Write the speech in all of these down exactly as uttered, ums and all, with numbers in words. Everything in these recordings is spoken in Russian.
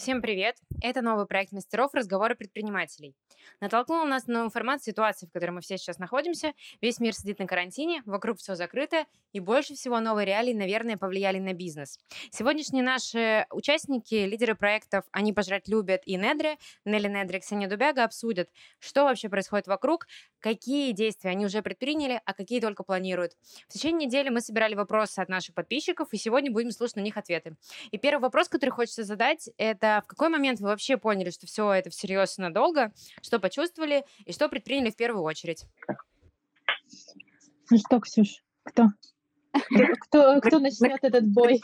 Всем привет! Это новый проект мастеров «Разговоры предпринимателей». Натолкнула нас на новый формат ситуации, в которой мы все сейчас находимся. Весь мир сидит на карантине, вокруг все закрыто, и больше всего новые реалии, наверное, повлияли на бизнес. Сегодняшние наши участники, лидеры проектов «Они пожрать любят» и Недре, Нелли Недре и Ксения Дубяго обсудят, что вообще происходит вокруг, какие действия они уже предприняли, а какие только планируют. В течение недели мы собирали вопросы от наших подписчиков, и сегодня будем слушать на них ответы. И первый вопрос, который хочется задать, это в какой момент вы вообще поняли, что все это всерьез и надолго, что почувствовали и что предприняли в первую очередь? Ну что, Ксюш, кто? Кто, кто начнет этот бой?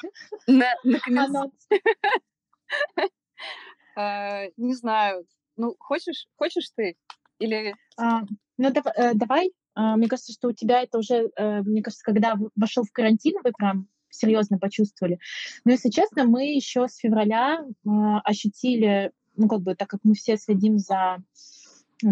Не знаю. Ну, хочешь ты? Ну, давай. Мне кажется, что у тебя это уже, мне кажется, когда вошел в карантин, вы прям... серьезно почувствовали. Но, если честно, мы еще с февраля э, ощутили, ну, как бы, так как мы все следим за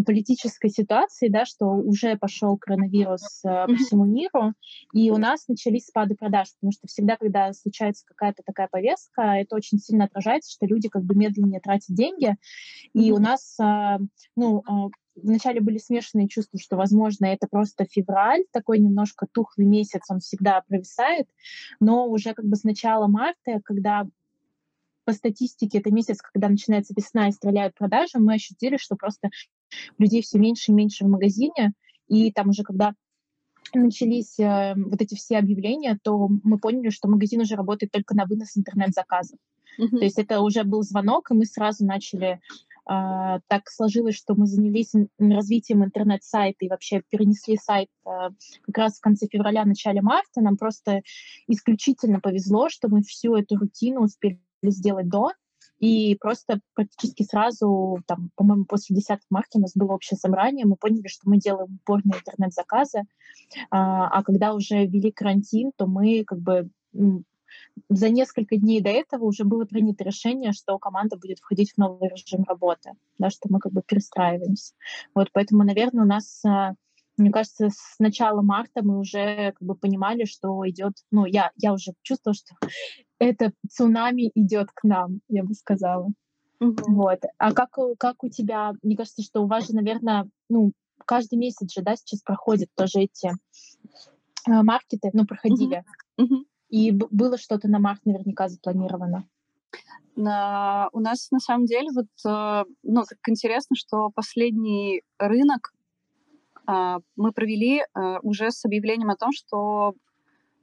политической ситуацией, да, что уже пошел коронавирус э, по всему миру, и у нас начались спады продаж, потому что всегда, когда случается какая-то такая повестка, это очень сильно отражается, что люди как бы медленнее тратят деньги, и у нас, э, ну, э, вначале были смешанные чувства, что, возможно, это просто февраль, такой немножко тухлый месяц, он всегда провисает, но уже как бы с начала марта, когда по статистике это месяц, когда начинается весна и стреляют продажи, мы ощутили, что просто людей все меньше и меньше в магазине, и там уже когда начались э, вот эти все объявления, то мы поняли, что магазин уже работает только на вынос интернет-заказов. Mm-hmm. То есть это уже был звонок, и мы сразу начали... Uh, так сложилось, что мы занялись развитием интернет-сайта и вообще перенесли сайт uh, как раз в конце февраля, начале марта. Нам просто исключительно повезло, что мы всю эту рутину успели сделать до, и просто практически сразу, там, по-моему, после десятого марта у нас было общее собрание, мы поняли, что мы делаем упорные интернет-заказы, uh, а когда уже ввели карантин, то мы как бы... За несколько дней до этого уже было принято решение, что команда будет входить в новый режим работы, да, что мы как бы перестраиваемся. Вот, поэтому, наверное, у нас, мне кажется, с начала марта мы уже как бы понимали, что идет, ну, я, я уже чувствовала, что это цунами идет к нам, я бы сказала. Угу. Вот. А как, как у тебя, мне кажется, что у вас же, наверное, ну, каждый месяц же, да, сейчас проходят тоже эти маркеты, ну, проходили. Угу. И было что-то на март наверняка запланировано? На, у нас на самом деле вот, ну, так интересно, что последний рынок а, мы провели а, уже с объявлением о том, что,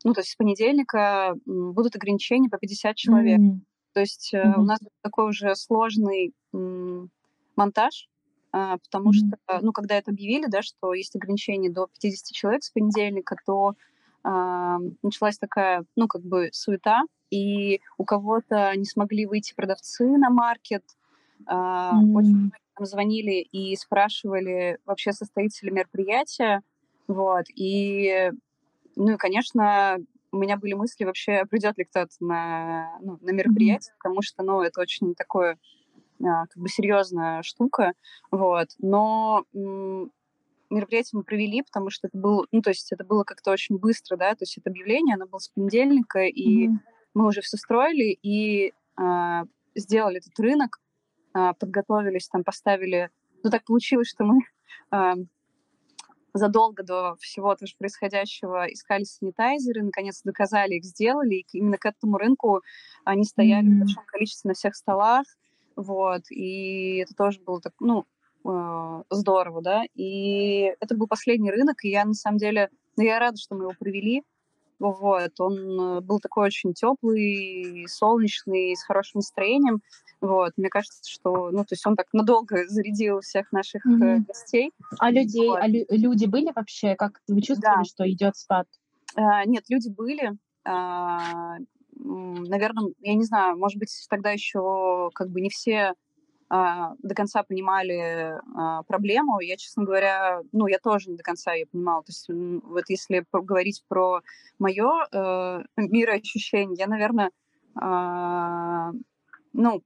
ну, то есть с понедельника будут ограничения по пятьдесят человек. Mm-hmm. То есть mm-hmm. у нас такой уже сложный м, монтаж, а, потому mm-hmm. что, ну, когда это объявили, да, что есть ограничение до пятьдесят человек с понедельника, то началась такая, ну, как бы суета, и у кого-то не смогли выйти продавцы на маркет, mm-hmm. очень многие нам звонили и спрашивали, вообще состоится ли мероприятие, вот, и, ну, и, конечно, у меня были мысли вообще, придет ли кто-то на, ну, на мероприятие, mm-hmm. потому что, ну, это очень такое, как бы, серьезная штука, вот, но... мероприятие мы провели, потому что это было, ну, то есть это было как-то очень быстро, да, то есть это объявление, оно было с понедельника, и mm-hmm. мы уже все строили и а, сделали этот рынок, а, подготовились, там, поставили, ну, так получилось, что мы а, задолго до всего тоже происходящего искали санитайзеры, наконец доказали их, сделали, и именно к этому рынку они стояли mm-hmm. в большом количестве на всех столах, вот, и это тоже было так, ну, здорово, да, и это был последний рынок, и я, на самом деле, ну, я рада, что мы его провели, вот, он был такой очень теплый, солнечный, с хорошим настроением, вот, мне кажется, что, ну, то есть он так надолго зарядил всех наших mm-hmm. гостей. А людей, вот. а лю- люди были вообще, как вы чувствовали, да. что идет спад? А, нет, люди были, а, наверное, я не знаю, может быть, тогда еще как бы не все до конца понимали а, проблему. Я, честно говоря, ну, я тоже не до конца ее понимала. То есть вот если говорить про мое э, мироощущение, я, наверное, э, ну,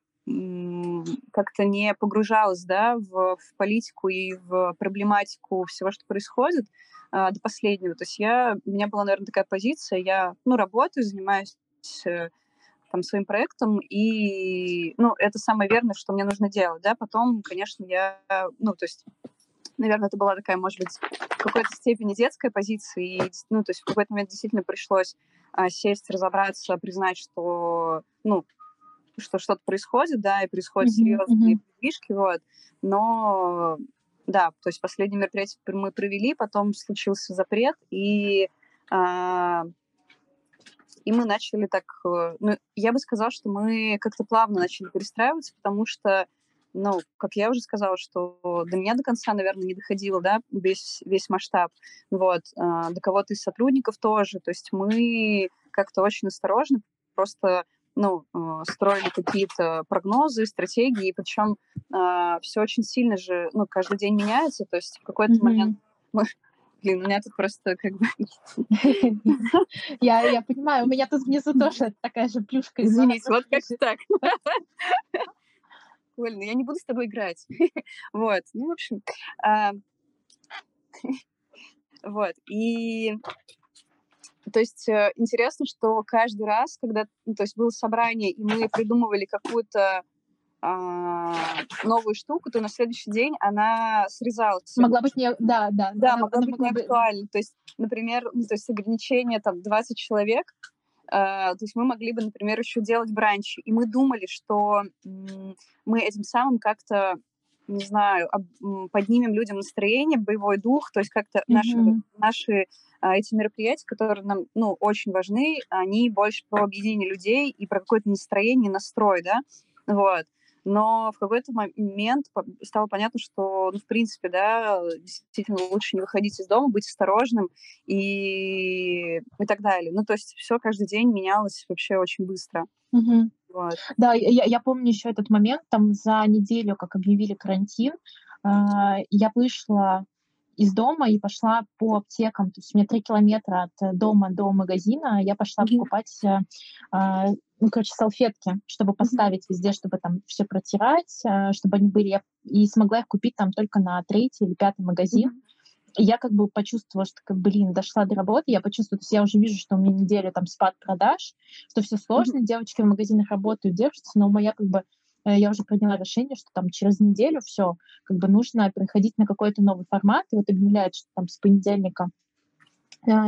как-то не погружалась, да, в, в политику и в проблематику всего, что происходит э, до последнего. То есть я, у меня была, наверное, такая позиция. Я, ну, работаю, занимаюсь... Э, там, своим проектом, и, ну, это самое верное, что мне нужно делать, да, потом, конечно, я, ну, то есть, наверное, это была такая, может быть, в какой-то степени детская позиция, и, ну, то есть, в какой-то момент действительно пришлось а, сесть, разобраться, признать, что, ну, что что-то происходит, да, и происходят mm-hmm, серьезные mm-hmm. подвижки, вот, но, да, то есть, последнее мероприятие мы провели, потом случился запрет, и... А, И мы начали так... Ну, я бы сказала, что мы как-то плавно начали перестраиваться, потому что, ну, как я уже сказала, что до меня до конца, наверное, не доходило, да, весь, весь масштаб. Вот. До кого-то из сотрудников тоже. То есть мы как-то очень осторожно просто, ну, строили какие-то прогнозы, стратегии. Причем все очень сильно же, ну, каждый день меняется. То есть в какой-то mm-hmm. момент мы... Блин, у меня тут просто как бы... Я, я понимаю, у меня тут внизу тоже такая же плюшка. Извините, вот как-то так. Оль, ну я не буду с тобой играть. Вот, ну, в общем... Вот, и... То есть интересно, что каждый раз, когда... То есть было собрание, и мы придумывали какую-то новую штуку, то на следующий день она срезалась. Могла быть не... Да, да. Да, она, могла она быть могла не актуальна. Быть... То есть, например, то есть ограничение там двадцать человек, э, то есть мы могли бы, например, еще делать бранчи. И мы думали, что м- мы этим самым как-то, не знаю, об- поднимем людям настроение, боевой дух, то есть как-то mm-hmm. наши, наши э, эти мероприятия, которые нам, ну, очень важны, они больше про объединение людей и про какое-то настроение, настрой, да, вот. Но в какой-то момент стало понятно, что, ну, в принципе, да, действительно лучше не выходить из дома, быть осторожным и, и так далее. Ну, то есть все каждый день менялось вообще очень быстро. Угу. Вот. Да, я, я помню еще этот момент, там за неделю, как объявили карантин, э, я вышла из дома и пошла по аптекам, то есть у меня три километра от дома до магазина, я пошла угу. покупать... Э, Ну, короче, салфетки, чтобы поставить mm-hmm. везде, чтобы там все протирать, чтобы они были. И смогла их купить там только на третий или пятый магазин. Mm-hmm. И я как бы почувствовала, что, как, блин, дошла до работы, я почувствовала, то есть я уже вижу, что у меня неделю там спад продаж, что все сложно, mm-hmm. девочки в магазинах работают, держатся, но моя как бы... Я уже приняла решение, что там через неделю все, как бы нужно переходить на какой-то новый формат, и вот объявляют, что там с понедельника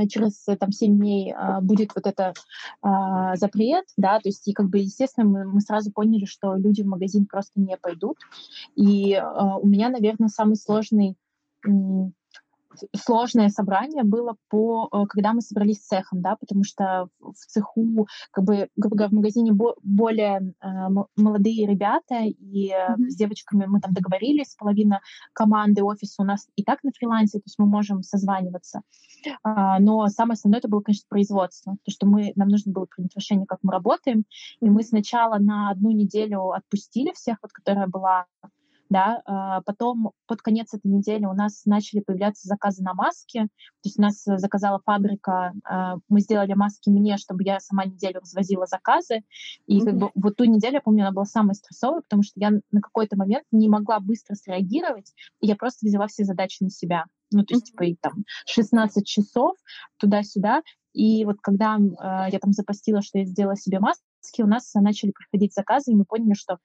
через там семь дней будет вот это а, запрет, да, то есть и как бы естественно мы, мы сразу поняли, что люди в магазин просто не пойдут, и а, у меня, наверное, самый сложный м- сложное собрание было по, когда мы собрались с цехом, да, потому что в цеху, как бы, грубо говоря, в магазине бо- более э, молодые ребята, и mm-hmm. с девочками мы там договорились, половина команды офиса у нас и так на фрилансе, то есть мы можем созваниваться. А, но самое основное это было, конечно, производство, потому что мы, нам нужно было принять решение, как мы работаем, и мы сначала на одну неделю отпустили всех, вот, которая была. Да, потом под конец этой недели у нас начали появляться заказы на маски, то есть у нас заказала фабрика, мы сделали маски мне, чтобы я сама неделю развозила заказы, и mm-hmm. как бы вот ту неделю, я помню, она была самой стрессовой, потому что я на какой-то момент не могла быстро среагировать, и я просто взяла все задачи на себя, ну то есть mm-hmm. типа и там шестнадцать часов туда-сюда, и вот когда э, я там запостила, что я сделала себе маски, у нас начали приходить заказы, и мы поняли, что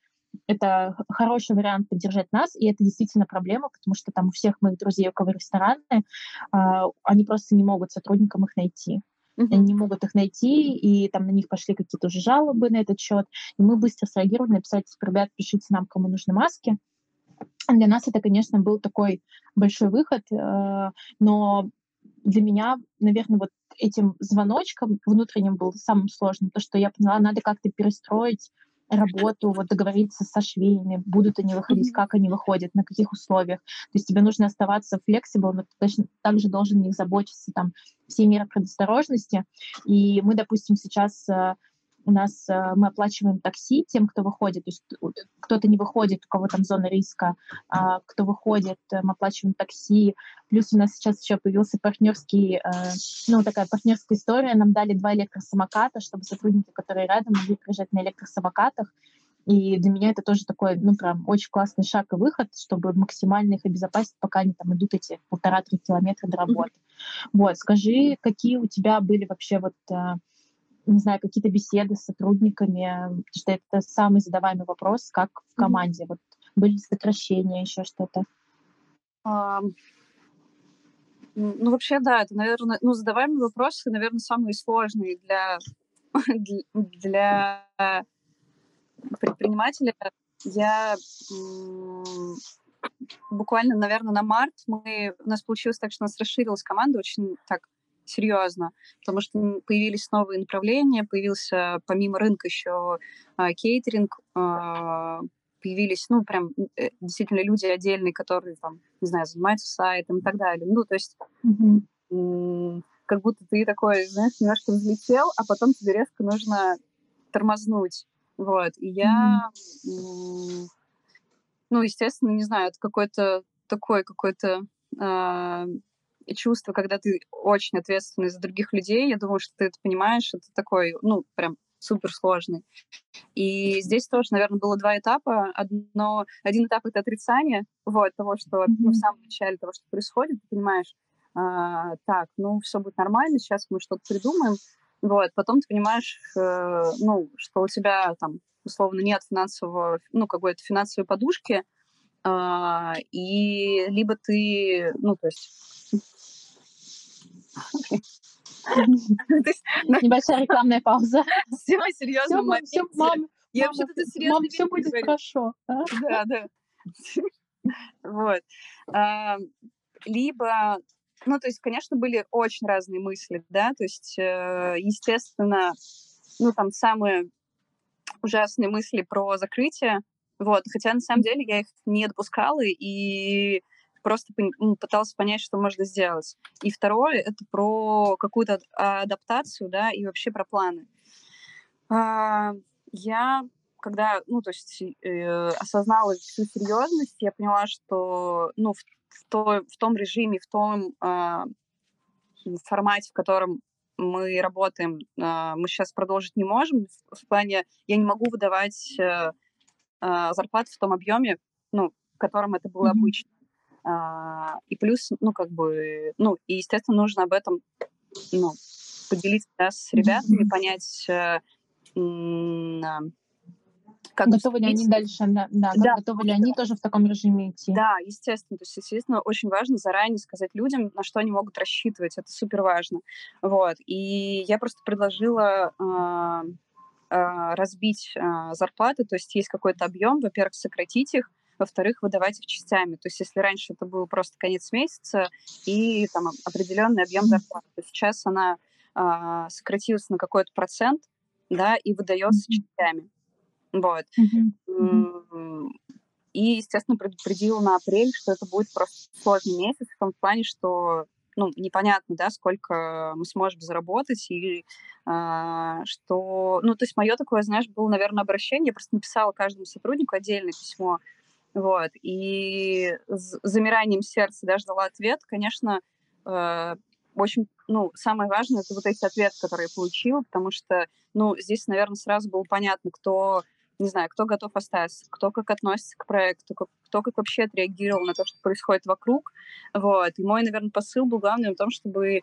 это хороший вариант поддержать нас, и это действительно проблема, потому что там у всех моих друзей, у кого рестораны, они просто не могут сотрудникам их найти. Mm-hmm. Они не могут их найти, и там на них пошли какие-то уже жалобы на этот счет. И мы быстро среагировали, написали, ребят, пишите нам, кому нужны маски. Для нас это, конечно, был такой большой выход, но для меня, наверное, вот этим звоночком внутренним был самым сложным, то, что я поняла, надо как-то перестроить работу, вот договориться со швеями, будут они выходить, mm-hmm. как они выходят, на каких условиях. То есть тебе нужно оставаться flexible, но ты точно так же должен о них заботиться, там, все меры предосторожности. И мы, допустим, сейчас э, у нас, э, мы оплачиваем такси тем, кто выходит, то есть кто-то не выходит, у кого там зона риска, э, кто выходит, э, мы оплачиваем такси. Плюс у нас сейчас еще появился партнерский, э, ну, такая партнерская история. Нам дали два электросамоката, чтобы сотрудники, которые рядом, могли приезжать на электросамокатах. И для меня это тоже такой, ну, прям очень классный шаг и выход, чтобы максимально их обезопасить, пока они там идут эти полтора-три километра до работы. Вот, скажи, какие у тебя были вообще вот э, не знаю, какие-то беседы с сотрудниками, потому что это самый задаваемый вопрос, как в команде. Mm-hmm. Вот были сокращения, еще что-то? А, ну, вообще, да, это, наверное, ну, задаваемые вопросы, наверное, самые сложные для, для предпринимателя. Я буквально, наверное, на март мы, у нас получилось так, что у нас расширилась команда очень так серьезно, потому что появились новые направления, появился помимо рынка еще э, кейтеринг, э, появились, ну, прям э, действительно люди отдельные, которые, там, не знаю, занимаются сайтом и так далее. Ну, то есть mm-hmm. э, как будто ты такой, знаешь, немножко взлетел, а потом тебе резко нужно тормознуть. Вот, и я... Mm-hmm. Ну, естественно, не знаю, это какое-то такое какое-то э, чувство, когда ты очень ответственный за других людей. Я думаю, что ты это понимаешь, это такой, ну, прям суперсложный. И здесь тоже, наверное, было два этапа. Одно, один этап — это отрицание, вот, того, что ну, в самом начале того, что происходит, ты понимаешь, э, так, ну, все будет нормально, сейчас мы что-то придумаем. Вот, потом ты понимаешь, э, ну, что у тебя там условно нет финансового, ну, какой-то финансовой подушки, э, и либо ты, ну, то есть... Небольшая рекламная пауза. Все серьезно, мам, все будет хорошо. Да, да. Вот. Либо... Ну, то есть, конечно, были очень разные мысли, да, то есть, естественно, ну, там, самые ужасные мысли про закрытие, вот, хотя, на самом деле, я их не допускала и просто пыталась понять, что можно сделать. И второе, это про какую-то адаптацию, да, и вообще про планы. Я... Когда, ну, то есть, э, осознала всю серьезность, я поняла, что, ну, в, в, то, в том режиме, в том э, формате, в котором мы работаем, э, мы сейчас продолжить не можем. В, в плане, я не могу выдавать э, э, зарплату в том объеме, ну, в котором это было mm-hmm. обычно. Э, и плюс, ну, как бы, ну, и, естественно, нужно об этом, ну, поделиться, да, с ребятами, mm-hmm. понять... Э, э, Как готовы ли они дальше, да, да, да. готовы ли они тоже в таком режиме идти? Да, естественно. То есть, естественно, очень важно заранее сказать людям, на что они могут рассчитывать. Это супер важно. Вот. И я просто предложила э, э, разбить э, зарплаты, то есть есть какой-то объем, во-первых, сократить их, во-вторых, выдавать их частями. То есть если раньше это был просто конец месяца и там определенный объем зарплаты, то сейчас она э, сократилась на какой-то процент, да, и выдается mm-hmm. частями. Вот. Mm-hmm. И, естественно, предупредила на апрель, что это будет просто сложный месяц, в том плане, что, ну, непонятно, да, сколько мы сможем заработать, и а, что... Ну, то есть мое такое, знаешь, было, наверное, обращение, я просто написала каждому сотруднику отдельное письмо, вот, и с замиранием сердца, да, ждала ответ, конечно, э, очень, ну, самое важное — это вот эти ответы, которые я получила, потому что, ну, здесь, наверное, сразу было понятно, кто... не знаю, кто готов остаться, кто как относится к проекту, кто как вообще отреагировал на то, что происходит вокруг. Вот. И мой, наверное, посыл был главным в том, чтобы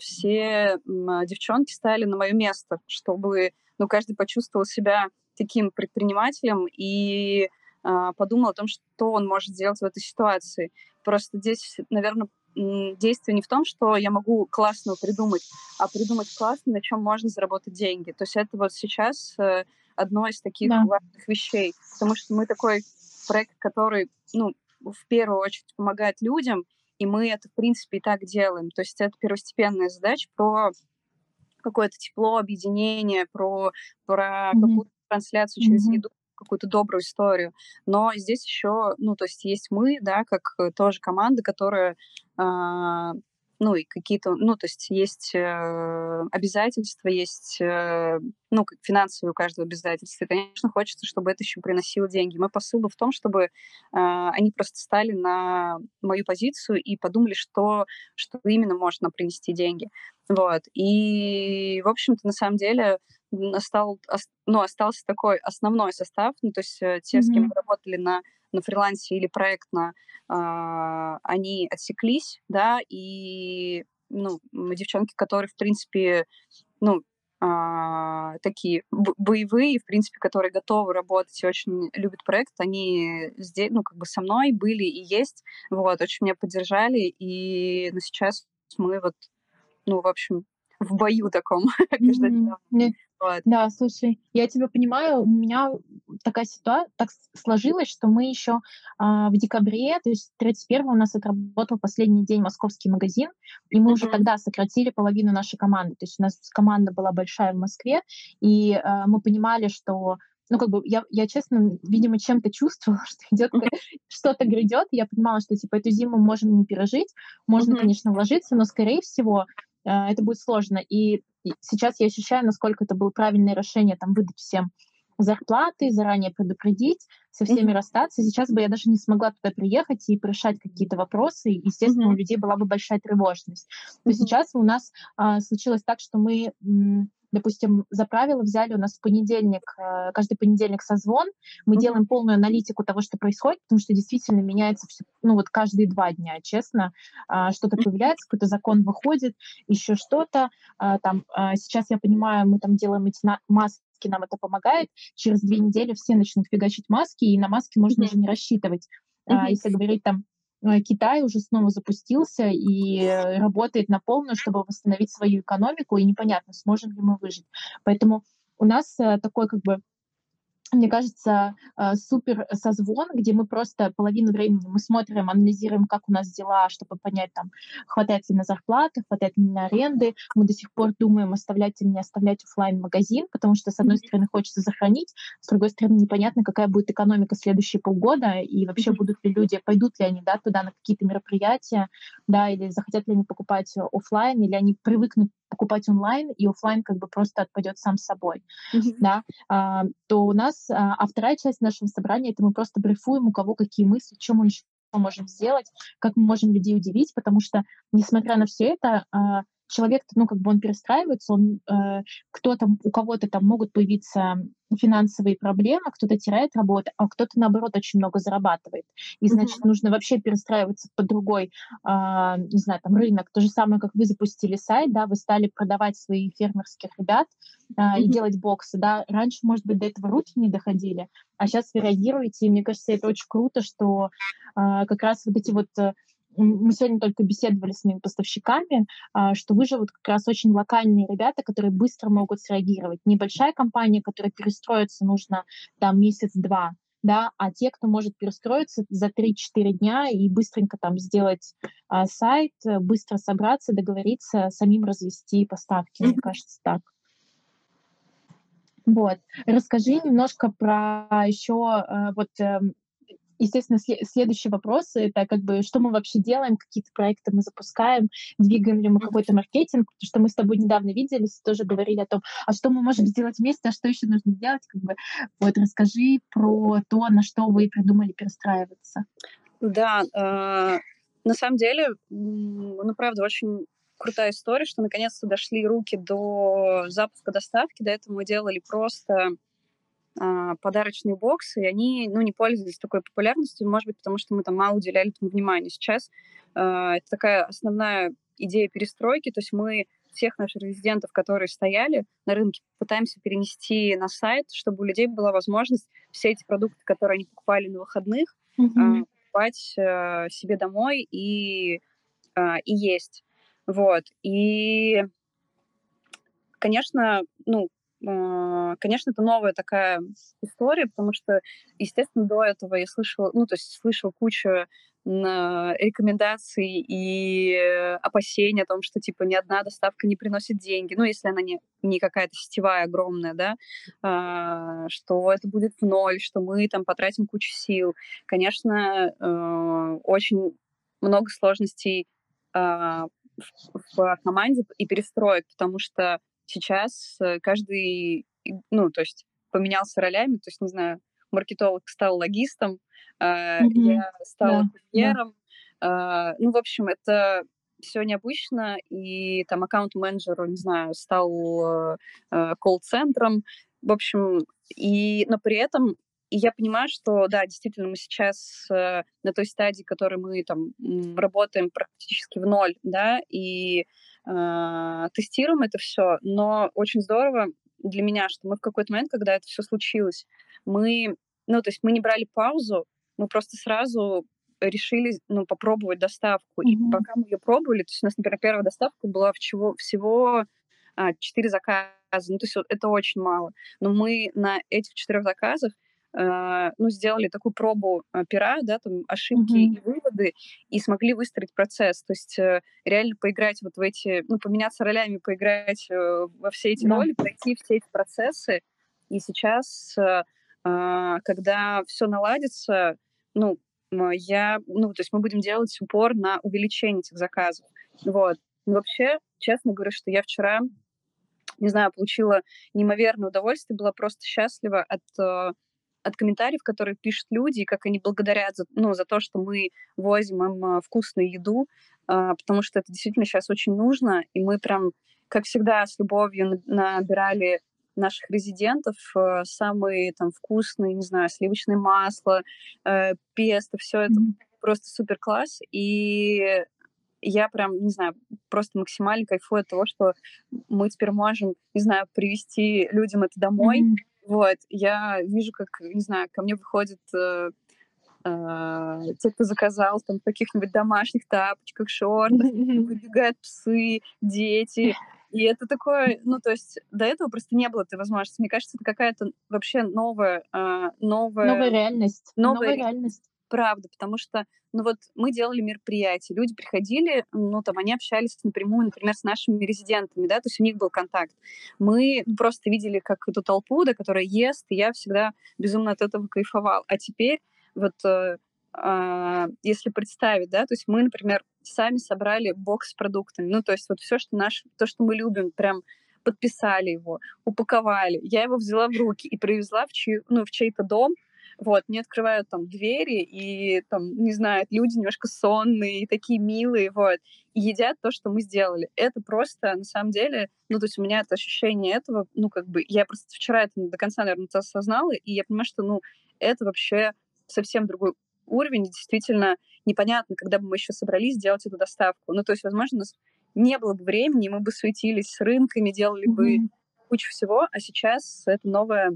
все девчонки стали на мое место, чтобы, ну, каждый почувствовал себя таким предпринимателем и а, подумал о том, что он может сделать в этой ситуации. Просто здесь, наверное, действие не в том, что я могу классно придумать, а придумать классно, на чем можно заработать деньги. То есть это вот сейчас... одно из таких да. важных вещей, потому что мы такой проект, который, ну, в первую очередь помогает людям, и мы это, в принципе, и так делаем. То есть это первостепенная задача про какое-то тепло, объединение, про, про mm-hmm. какую-то трансляцию через mm-hmm. еду, какую-то добрую историю. Но здесь еще, ну, то есть есть мы, да, как тоже команда, которая... Э- Ну, и какие-то, ну, то есть есть э, обязательства, есть, э, ну, финансовые у каждого обязательства. И, конечно, хочется, чтобы это еще приносило деньги. Мой посыл был в том, чтобы э, они просто стали на мою позицию и подумали, что, что именно может нам принести деньги. Вот. И, в общем-то, на самом деле остал, ну, остался такой основной состав, ну, то есть те, mm-hmm. с кем мы работали на... на фрилансе или проектно, э, они отсеклись, да, и, ну, девчонки, которые, в принципе, ну, а, такие боевые, в принципе, которые готовы работать и очень любят проект, они здесь, ну, как бы со мной были и есть, вот, очень меня поддержали, и ну, сейчас мы вот, ну, в общем, в бою таком. Mm-hmm. Вот. Да, слушай, я тебя понимаю, у меня такая ситуация так сложилась, что мы еще а, в декабре, то есть тридцать первого у нас отработал последний день московский магазин, и мы mm-hmm. уже тогда сократили половину нашей команды, то есть у нас команда была большая в Москве, и а, мы понимали, что, ну как бы я, я честно, видимо, чем-то чувствовала, что идет mm-hmm. что-то грядет, и я понимала, что типа эту зиму можем не пережить, можно, mm-hmm. конечно, вложиться, но скорее всего а, это будет сложно, и сейчас я ощущаю, насколько это было правильное решение там выдать всем зарплаты, заранее предупредить, со всеми mm-hmm. расстаться. Сейчас бы я даже не смогла туда приехать и решать какие-то вопросы. И, естественно, mm-hmm. у людей была бы большая тревожность. Но mm-hmm. сейчас у нас а, случилось так, что мы, м, допустим, за правило взяли у нас в понедельник, а, каждый понедельник созвон. Мы mm-hmm. делаем полную аналитику того, что происходит, потому что действительно меняется все, ну вот каждые два дня, честно. А, что-то появляется, какой-то закон выходит, еще что-то. А, там, а, сейчас, я понимаю, мы там делаем эти на- маски, нам это помогает. Через две недели все начнут фигачить маски, и на маски можно mm-hmm. уже не рассчитывать. Mm-hmm. А, если говорить, там, Китай уже снова запустился и работает на полную, чтобы восстановить свою экономику, и непонятно, сможем ли мы выжить. Поэтому у нас такой, как бы, мне кажется, супер созвон, где мы просто половину времени мы смотрим, анализируем, как у нас дела, чтобы понять, там, хватает ли на зарплаты, хватает ли на аренды. Мы до сих пор думаем, оставлять или не оставлять офлайн-магазин, потому что, с одной mm-hmm. стороны, хочется сохранить, с другой стороны, непонятно, какая будет экономика следующие полгода, и вообще mm-hmm. будут ли люди, пойдут ли они, да, туда на какие-то мероприятия, да, или захотят ли они покупать офлайн, или они привыкнут покупать онлайн, и офлайн как бы просто отпадет сам собой, mm-hmm. да, а, то у нас, а, а вторая часть нашего собрания, это мы просто брифуем, у кого какие мысли, чем мы еще можем сделать, как мы можем людей удивить, потому что, несмотря на все это, а, человек, ну, как бы он перестраивается, он, э, кто-то, у кого-то там могут появиться финансовые проблемы, кто-то теряет работу, а кто-то, наоборот, очень много зарабатывает. И, значит, mm-hmm. нужно вообще перестраиваться под другой, э, не знаю, там, рынок. То же самое, как вы запустили сайт, да, вы стали продавать своих фермерских ребят э, mm-hmm. и делать боксы, да. Раньше, может быть, до этого руки не доходили, а сейчас вы реагируете, и мне кажется, это очень круто, что э, как раз вот эти вот... Мы сегодня только беседовали с моими поставщиками, что выживут как раз очень локальные ребята, которые быстро могут среагировать. Небольшая компания, которая перестроится, нужно там месяц-два, да, а те, кто может перестроиться за три-четыре дня и быстренько там сделать сайт, быстро собраться, договориться, самим развести поставки, мне кажется, так. Вот. Расскажи немножко про еще вот... Естественно, следующий вопрос — это как бы, что мы вообще делаем, какие-то проекты мы запускаем, двигаем ли мы какой-то маркетинг, потому что мы с тобой недавно виделись, тоже говорили о том, а что мы можем сделать вместе, а что еще нужно делать, как бы, вот, расскажи про то, на что вы придумали перестраиваться. Да, э, на самом деле, ну, правда, очень крутая история, что наконец-то дошли руки до запуска доставки, до этого мы делали просто... подарочные боксы, и они, ну, не пользовались такой популярностью, может быть, потому что мы там мало уделяли этому внимания. Сейчас э, это такая основная идея перестройки, то есть мы всех наших резидентов, которые стояли на рынке, пытаемся перенести на сайт, чтобы у людей была возможность все эти продукты, которые они покупали на выходных, mm-hmm. э, покупать э, себе домой и, э, и есть. Вот. И, конечно, ну, Конечно, это новая такая история, потому что, естественно, до этого я слышала, ну, то есть слышала кучу рекомендаций и опасений о том, что, типа, ни одна доставка не приносит деньги, ну, если она не, не какая-то сетевая огромная, да, что это будет в ноль, что мы там потратим кучу сил. Конечно, очень много сложностей в команде и перестроек, потому что сейчас каждый, ну, то есть поменялся ролями, то есть, не знаю, маркетолог стал логистом, mm-hmm. я стала yeah. курьером. Yeah. Ну, в общем, это все необычно, и там аккаунт-менеджер, не знаю, стал колл-центром, в общем, и, но при этом и я понимаю, что, да, действительно, мы сейчас на той стадии, в которой мы там работаем практически в ноль, да, и тестируем это все, но очень здорово для меня, что мы в какой-то момент, когда это все случилось, мы, ну, то есть мы не брали паузу, мы просто сразу решили, ну, попробовать доставку. Mm-hmm. И пока мы ее пробовали, то есть у нас, например, первая доставка была всего, всего а, четыре заказа. Ну, то есть вот это очень мало. Но мы на этих четырех заказах э, ну, сделали такую пробу пера, да, там, ошибки mm-hmm. и выводы, и смогли выстроить процесс. То есть э, реально поиграть вот в эти, ну, поменяться ролями, поиграть э, во все эти mm-hmm. роли, пройти все эти процессы. И сейчас, э, э, когда все наладится, ну, я, ну, то есть мы будем делать упор на увеличение этих заказов. Вот. И вообще, честно говорю, что я вчера, не знаю, получила неимоверное удовольствие, была просто счастлива от, от комментариев, которые пишут люди, и как они благодарят за, ну, за то, что мы возим им вкусную еду, потому что это действительно сейчас очень нужно, и мы прям, как всегда, с любовью набирали наших резидентов самые там вкусные, не знаю, сливочное масло, песто, все это mm-hmm. просто супер класс, и я прям, не знаю, просто максимально кайфую от того, что мы теперь можем, не знаю, привезти людям это домой. Mm-hmm. Вот, я вижу, как, не знаю, ко мне выходят э, э, те, кто заказал там в каких-нибудь домашних тапочках, шортах, mm-hmm. выбегают псы, дети. И это такое, ну, то есть до этого просто не было этой возможности. Мне кажется, это какая-то вообще новая... Э, новая, новая реальность. Новая, новая реальность. Правда, потому что, ну вот мы делали мероприятия, люди приходили, ну там они общались напрямую, например, с нашими резидентами, да, то есть у них был контакт. Мы просто видели, как эту толпу, да, которая ест, и я всегда безумно от этого кайфовала. А теперь вот, э, э, если представить, да, то есть мы, например, сами собрали бокс с продуктами, ну то есть вот все, что наш, то, что мы любим, прям подписали его, упаковали, я его взяла в руки и привезла в, чью, ну, в чей-то дом. Вот, мне открывают там двери, и там, не знаю, люди немножко сонные, и такие милые, вот, и едят то, что мы сделали. Это просто, на самом деле, ну, то есть у меня это ощущение этого, ну, как бы, я просто вчера это до конца, наверное, осознала, и я понимаю, что, ну, это вообще совсем другой уровень, действительно непонятно, когда бы мы еще собрались делать эту доставку. Ну, то есть, возможно, у нас не было бы времени, мы бы суетились с рынками, делали mm-hmm. бы кучу всего, а сейчас это новое,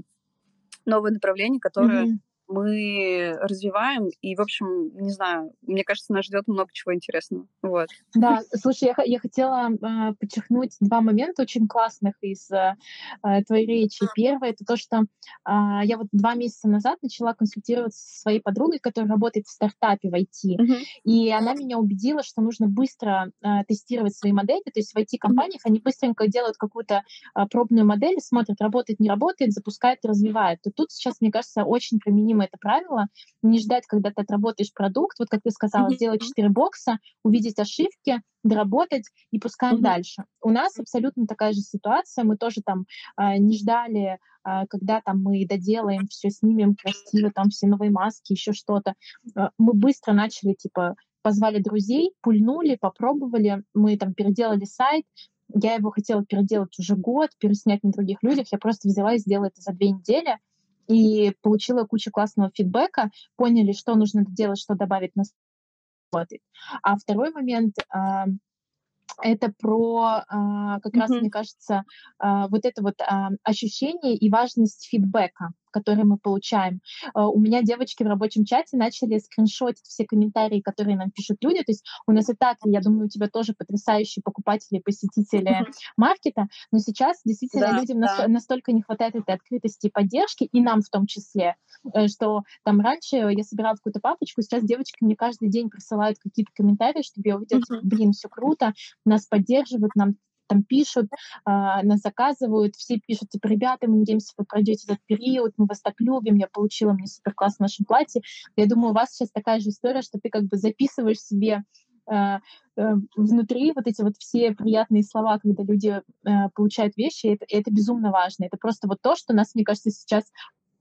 новое направление, которое... Mm-hmm. мы развиваем, и, в общем, не знаю, мне кажется, нас ждет много чего интересного. Вот. Да, слушай, я, я хотела э, подчеркнуть два момента очень классных из э, твоей речи. Первое — это то, что э, я вот два месяца назад начала консультироваться со своей подругой, которая работает в стартапе в ай ти, uh-huh. и она меня убедила, что нужно быстро э, тестировать свои модели, то есть в ай ти-компаниях uh-huh. они быстренько делают какую-то э, пробную модель, смотрят, работает, не работает, запускают и развивают. И тут сейчас, мне кажется, очень применимо это правило, не ждать, когда ты отработаешь продукт, вот как ты сказала, mm-hmm. сделать четыре бокса, увидеть ошибки, доработать и пускаем mm-hmm. дальше. У нас абсолютно такая же ситуация, мы тоже там э, не ждали, э, когда там мы доделаем, все снимем красиво, там все новые маски, еще что-то. Э, мы быстро начали, типа, позвали друзей, пульнули, попробовали, мы там переделали сайт. Я его хотела переделать уже год, переснять на других людях, я просто взяла и сделала это за две недели, и получила кучу классного фидбэка, поняли, что нужно делать, что добавить на сайт. А второй момент э, — это про, э, как mm-hmm. раз, мне кажется, э, вот это вот э, ощущение и важность фидбэка, которые мы получаем. У меня девочки в рабочем чате начали скриншотить все комментарии, которые нам пишут люди. То есть у нас и так, я думаю, у тебя тоже потрясающие покупатели, посетители маркета, но сейчас действительно да, людям да. настолько не хватает этой открытости и поддержки, и нам в том числе, что там раньше я собирала какую-то папочку, сейчас девочки мне каждый день присылают какие-то комментарии, чтобы я увидела, uh-huh. блин, все круто, нас поддерживают, нам там пишут, э, нас заказывают, все пишут, типа, ребята, мы надеемся, вы пройдете этот период, мы вас так любим, я получила, мне супер классно в нашем платье. Я думаю, у вас сейчас такая же история, что ты как бы записываешь себе э, э, внутри вот эти вот все приятные слова, когда люди э, получают вещи, и это, и это безумно важно. Это просто вот то, что нас, мне кажется, сейчас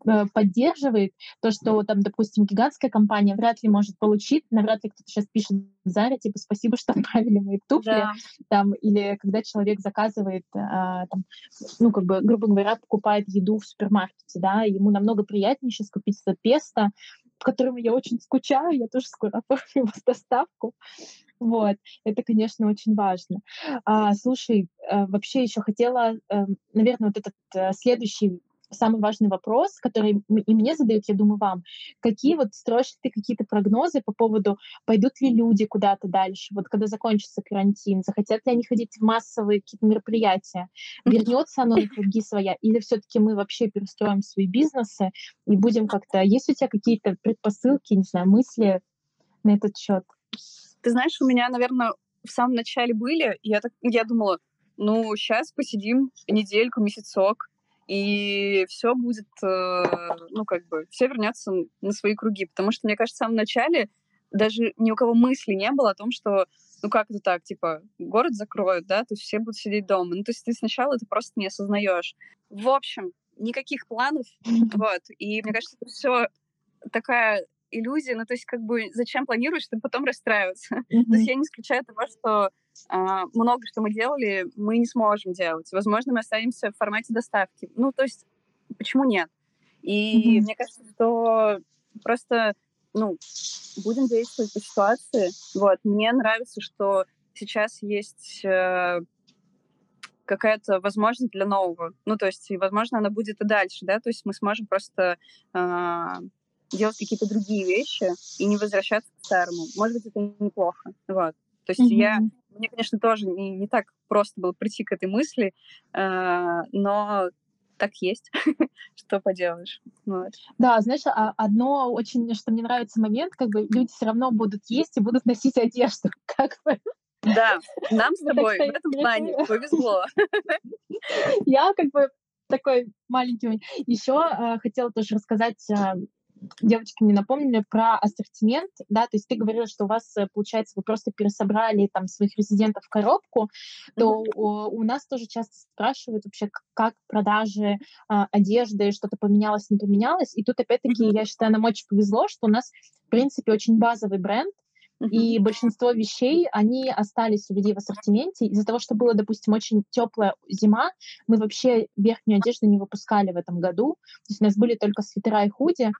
э, поддерживает, то, что там, допустим, гигантская компания вряд ли может получить, навряд ли кто-то сейчас пишет Заре, типа, спасибо, что отправили мои туфли, да. там, или когда человек заказывает, а, там, ну, как бы, грубо говоря, покупает еду в супермаркете, да, ему намного приятнее сейчас купить это песто, которому я очень скучаю, я тоже скоро оформлю его доставку. Вот, это, конечно, очень важно. А, слушай, вообще еще хотела, наверное, вот этот следующий самый важный вопрос, который и мне задают, я думаю, вам. Какие вот строишь ты какие-то прогнозы по поводу, пойдут ли люди куда-то дальше, вот когда закончится карантин, захотят ли они ходить в массовые какие-то мероприятия, вернется оно на круги своя, или все-таки мы вообще перестроим свои бизнесы и будем как-то... Есть у тебя какие-то предпосылки, не знаю, мысли на этот счет? Ты знаешь, у меня, наверное, в самом начале были, я, так, я думала, ну, сейчас посидим недельку, месяцок, и все будет, ну, как бы, все вернется на свои круги. Потому что, мне кажется, в самом начале даже ни у кого мысли не было о том, что, ну, как это так, типа, город закроют, да, то есть все будут сидеть дома. Ну, то есть ты сначала это просто не осознаешь. В общем, никаких планов, вот. И, мне кажется, это все такая иллюзия, ну, то есть, как бы, зачем планируешь, чтобы потом расстраиваться. Mm-hmm. То есть я не исключаю того, что а, много что мы делали, мы не сможем делать. Возможно, мы останемся в формате доставки. Ну, то есть, почему нет? И mm-hmm. мне кажется, что просто, ну, будем действовать по ситуации. Вот. Мне нравится, что сейчас есть э, какая-то возможность для нового. Ну, то есть, возможно, она будет и дальше, да, то есть мы сможем просто... Э, делать какие-то другие вещи и не возвращаться к старому. Может быть, это неплохо. Вот. То есть mm-hmm. я... Мне, конечно, тоже не, не так просто было прийти к этой мысли, э, но так есть. Что поделаешь. Вот. Да, знаешь, одно очень, что мне нравится момент, как бы люди все равно будут есть и будут носить одежду. Как бы. Да, нам с тобой в этом плане повезло. Я как бы такой маленький... Еще э, хотела тоже рассказать... Э, девочки мне напомнили про ассортимент, да, то есть ты говорила, что у вас, получается, вы просто пересобрали там своих резидентов в коробку, то mm-hmm. у, у нас тоже часто спрашивают вообще, как продажи а, одежды, что-то поменялось, не поменялось, и тут опять-таки, mm-hmm. я считаю, нам очень повезло, что у нас, в принципе, очень базовый бренд, mm-hmm. и большинство вещей, они остались у людей в ассортименте, из-за того, что была, допустим, очень теплая зима, мы вообще верхнюю одежду не выпускали в этом году, то есть у нас были только свитера и худи.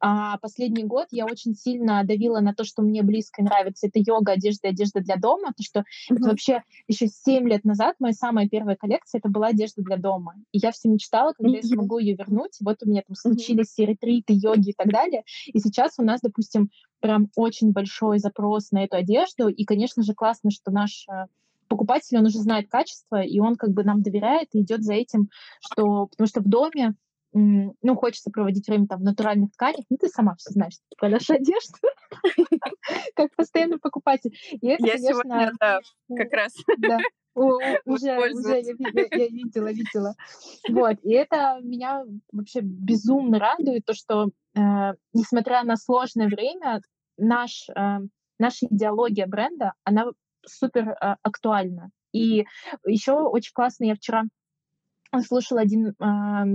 А последний год я очень сильно давила на то, что мне близко нравится. Это йога, одежда и одежда для дома. Потому что mm-hmm. это вообще еще семь лет назад моя самая первая коллекция — это была одежда для дома. И я все мечтала, когда mm-hmm. я смогу ее вернуть. Вот у меня там случились mm-hmm. ретриты, йоги и так далее. И сейчас у нас, допустим, прям очень большой запрос на эту одежду. И, конечно же, классно, что наш... покупатель, он уже знает качество, и он как бы нам доверяет и идет за этим, что... потому что в доме ну, хочется проводить время там в натуральных тканях, ну, ты сама все знаешь, ты продаешь одежду, как постоянный покупатель. Я сегодня, да, как раз. Уже я видела, видела. Вот, и это меня вообще безумно радует, то, что, несмотря на сложное время, наша идеология бренда, она супер актуальна. И еще очень классно, я вчера слушала один э,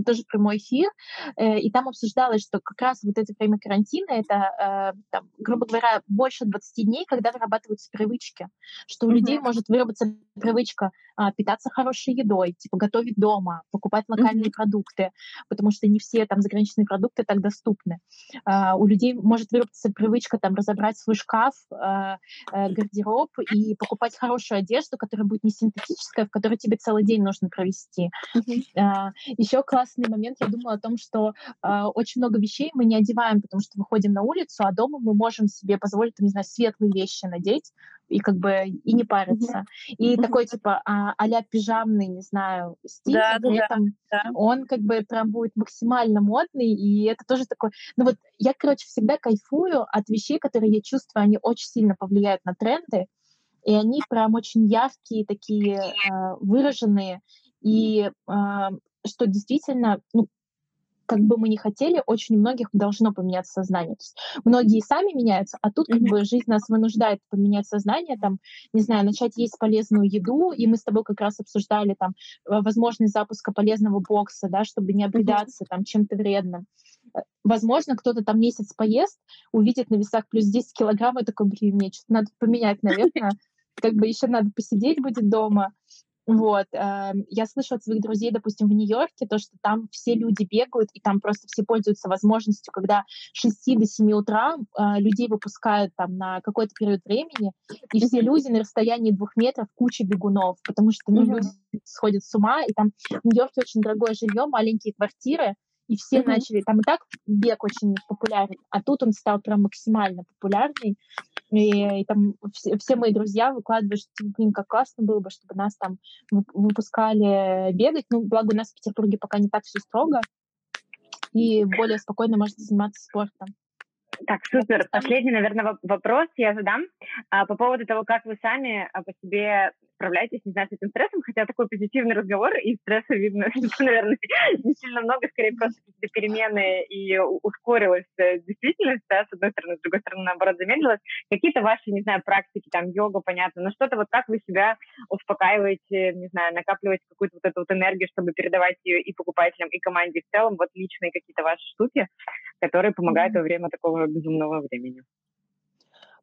тоже прямой эфир, э, и там обсуждалось, что как раз вот это время карантина, это, э, там, грубо говоря, больше двадцати дней, когда вырабатываются привычки, что у mm-hmm. людей может выработаться привычка э, питаться хорошей едой, типа готовить дома, покупать локальные mm-hmm. продукты, потому что не все там заграничные продукты так доступны. Э, у людей может выработаться привычка там разобрать свой шкаф, э, э, гардероб и покупать хорошую одежду, которая будет не синтетическая, в которой тебе целый день нужно провести. Uh, еще классный момент, я думала о том, что uh, очень много вещей мы не одеваем, потому что выходим на улицу, а дома мы можем себе позволить, там, не знаю, светлые вещи надеть и как бы и не париться. Uh-huh. И uh-huh. такой типа а, а-ля пижамный, не знаю, стиль, да, при да, этом да. он как бы прям будет максимально модный, и это тоже такой... Ну вот я, короче, всегда кайфую от вещей, которые я чувствую, они очень сильно повлияют на тренды, и они прям очень яркие, такие uh, выраженные. И э, что действительно, ну, как бы мы ни хотели, очень у многих должно поменяться сознание. То есть многие сами меняются, а тут как бы жизнь нас вынуждает поменять сознание, там, не знаю, начать есть полезную еду, и мы с тобой как раз обсуждали там возможность запуска полезного бокса, да, чтобы не объедаться там чем-то вредным. Возможно, кто-то там месяц поест, увидит на весах плюс десять килограмм, и такой, блин, мне что-то надо поменять, наверное, как бы еще надо посидеть будет дома. Вот. Я слышу от своих друзей, допустим, в Нью-Йорке, то, что там все люди бегают, и там просто все пользуются возможностью, когда с шести до семи утра людей выпускают там на какой-то период времени, и все люди на расстоянии двух метров куча бегунов, потому что ну, люди сходят с ума, и там в Нью-Йорке очень дорогое жилье, маленькие квартиры, и все mm-hmm. начали, там и так бег очень популярен, а тут он стал прям максимально популярный, и, и там все, все мои друзья выкладывают, что, блин, как классно было бы, чтобы нас там выпускали бегать, ну, благо у нас в Петербурге пока не так все строго, и более спокойно можно заниматься спортом. Так, супер. Последний, наверное, вопрос я задам а, по поводу того, как вы сами по себе справляетесь, не знаю, с этим стрессом, хотя такой позитивный разговор, и стресса видно, что, наверное, не сильно много, скорее просто какие-то перемены, и ускорилась действительность, да, с одной стороны, с другой стороны, наоборот, замедлилась. Какие-то ваши, не знаю, практики, там, йога, понятно, но что-то вот как вы себя успокаиваете, не знаю, накапливаете какую-то вот эту вот энергию, чтобы передавать ее и покупателям, и команде в целом, вот личные какие-то ваши штуки, которые помогают во время такого безумного времени.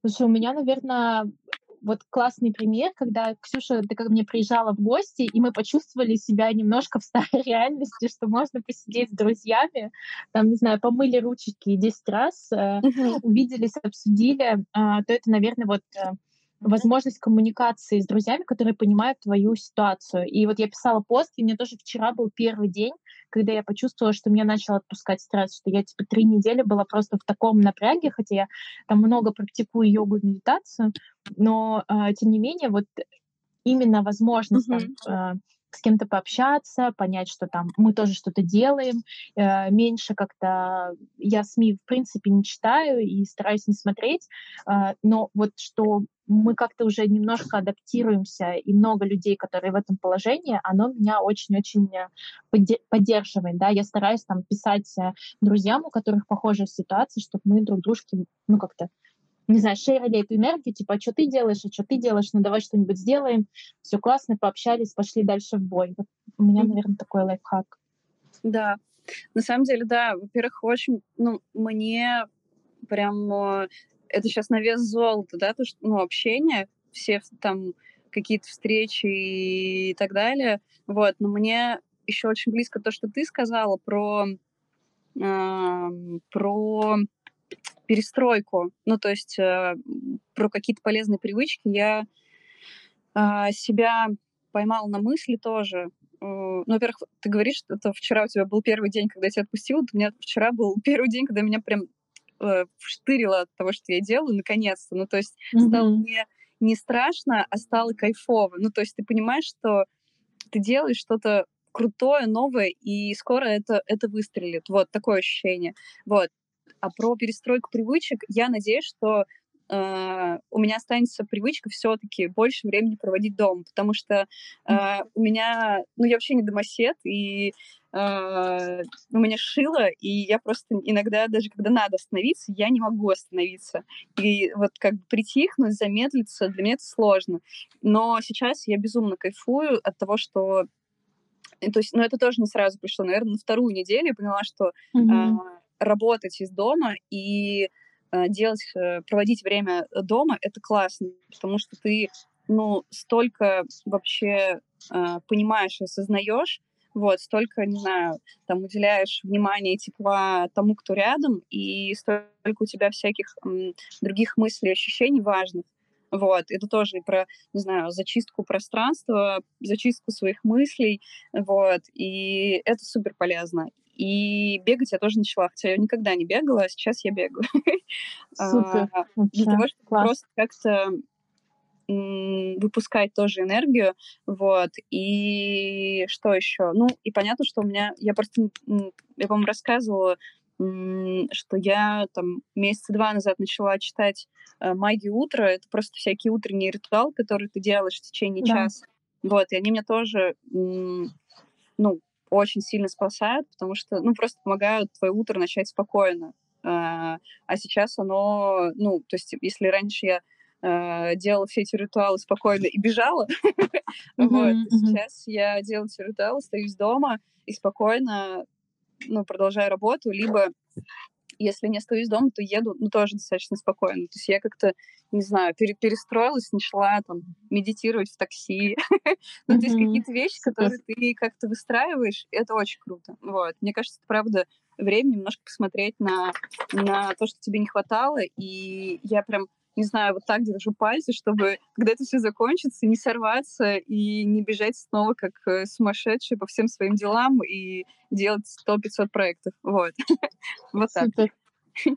Слушай, у меня, наверное, вот классный пример, когда Ксюша, ты ко мне приезжала в гости, и мы почувствовали себя немножко в старой реальности, что можно посидеть с друзьями, там, не знаю, помыли ручки десять раз, mm-hmm. увиделись, обсудили, то это, наверное, вот возможность коммуникации с друзьями, которые понимают твою ситуацию. И вот я писала пост, и у меня тоже вчера был первый день, когда я почувствовала, что меня начал отпускать стресс, что я типа три недели была просто в таком напряге, хотя я там много практикую йогу и медитацию, но э, тем не менее вот именно возможность mm-hmm. там, э, с кем-то пообщаться, понять, что там мы тоже что-то делаем, э, меньше как-то я СМИ в принципе не читаю и стараюсь не смотреть, э, но вот что мы как-то уже немножко адаптируемся, и много людей, которые в этом положении, оно меня очень-очень поддерживает, да, я стараюсь там писать друзьям, у которых похожая ситуация, чтобы мы друг дружке, ну, как-то, не знаю, шерили эту энергию, типа, а что ты делаешь, а что ты делаешь, ну, давай что-нибудь сделаем, все классно, пообщались, пошли дальше в бой. Вот у меня, наверное, такой лайфхак. Да, на самом деле, да, во-первых, очень, ну, мне прям... Это сейчас на вес золота, да, то, что, ну, общение, все там какие-то встречи и так далее, вот, но мне еще очень близко то, что ты сказала про, э, про перестройку, ну, то есть э, про какие-то полезные привычки, я э, себя поймала на мысли тоже. Ну, во-первых, ты говоришь, что это вчера у тебя был первый день, когда я тебя отпустила, у меня вчера был первый день, когда меня прям вштырила от того, что я делаю, наконец-то. Ну, то есть mm-hmm. стало не, не страшно, а стало кайфово. Ну, то есть ты понимаешь, что ты делаешь что-то крутое, новое, и скоро это, это выстрелит. Вот, такое ощущение. Вот. А про перестройку привычек, я надеюсь, что э, у меня останется привычка все-таки больше времени проводить дома, потому что э, mm-hmm. у меня... Ну, я вообще не домосед, и... Uh, у меня шило, и я просто иногда, даже когда надо остановиться, я не могу остановиться. И вот как бы притихнуть, замедлиться, для меня это сложно. Но сейчас я безумно кайфую от того, что... То есть, ну, это тоже не сразу пришло. Наверное, на вторую неделю я поняла, что mm-hmm. uh, работать из дома и uh, делать, uh, проводить время дома — это классно, потому что ты, ну, столько вообще uh, понимаешь и осознаешь, вот, столько, не знаю, там уделяешь внимание и тепла тому, кто рядом, и столько у тебя всяких м, других мыслей, ощущений важных. Вот, это тоже про, не знаю, зачистку пространства, зачистку своих мыслей, вот, и это супер полезно. И бегать я тоже начала, хотя я никогда не бегала, а сейчас я бегаю. Супер. Для того, чтобы просто как-то выпускать тоже энергию, вот, и что еще? Ну, и понятно, что у меня, я просто, я вам рассказывала, что я там месяца два назад начала читать «Магию утра», это просто всякий утренний ритуал, который ты делаешь в течение да. часа, вот, и они меня тоже, ну, очень сильно спасают, потому что, ну, просто помогают твое утро начать спокойно, а сейчас оно, ну, то есть, если раньше я делала все эти ритуалы спокойно и бежала. Mm-hmm, вот. Mm-hmm. Сейчас я делаю эти ритуалы, остаюсь дома и спокойно, ну, продолжаю работу, либо если не остаюсь дома, то еду, ну, тоже достаточно спокойно. То есть я как-то, не знаю, перестроилась, начала там медитировать в такси. Ну, то есть какие-то вещи, которые ты как-то выстраиваешь, это очень круто. Вот. Мне кажется, это правда время немножко посмотреть на, на то, что тебе не хватало. И я прям, не знаю, вот так держу пальцы, чтобы, когда это все закончится, не сорваться и не бежать снова как сумасшедший по всем своим делам и делать сто пятьсот проектов. Вот. Вот так.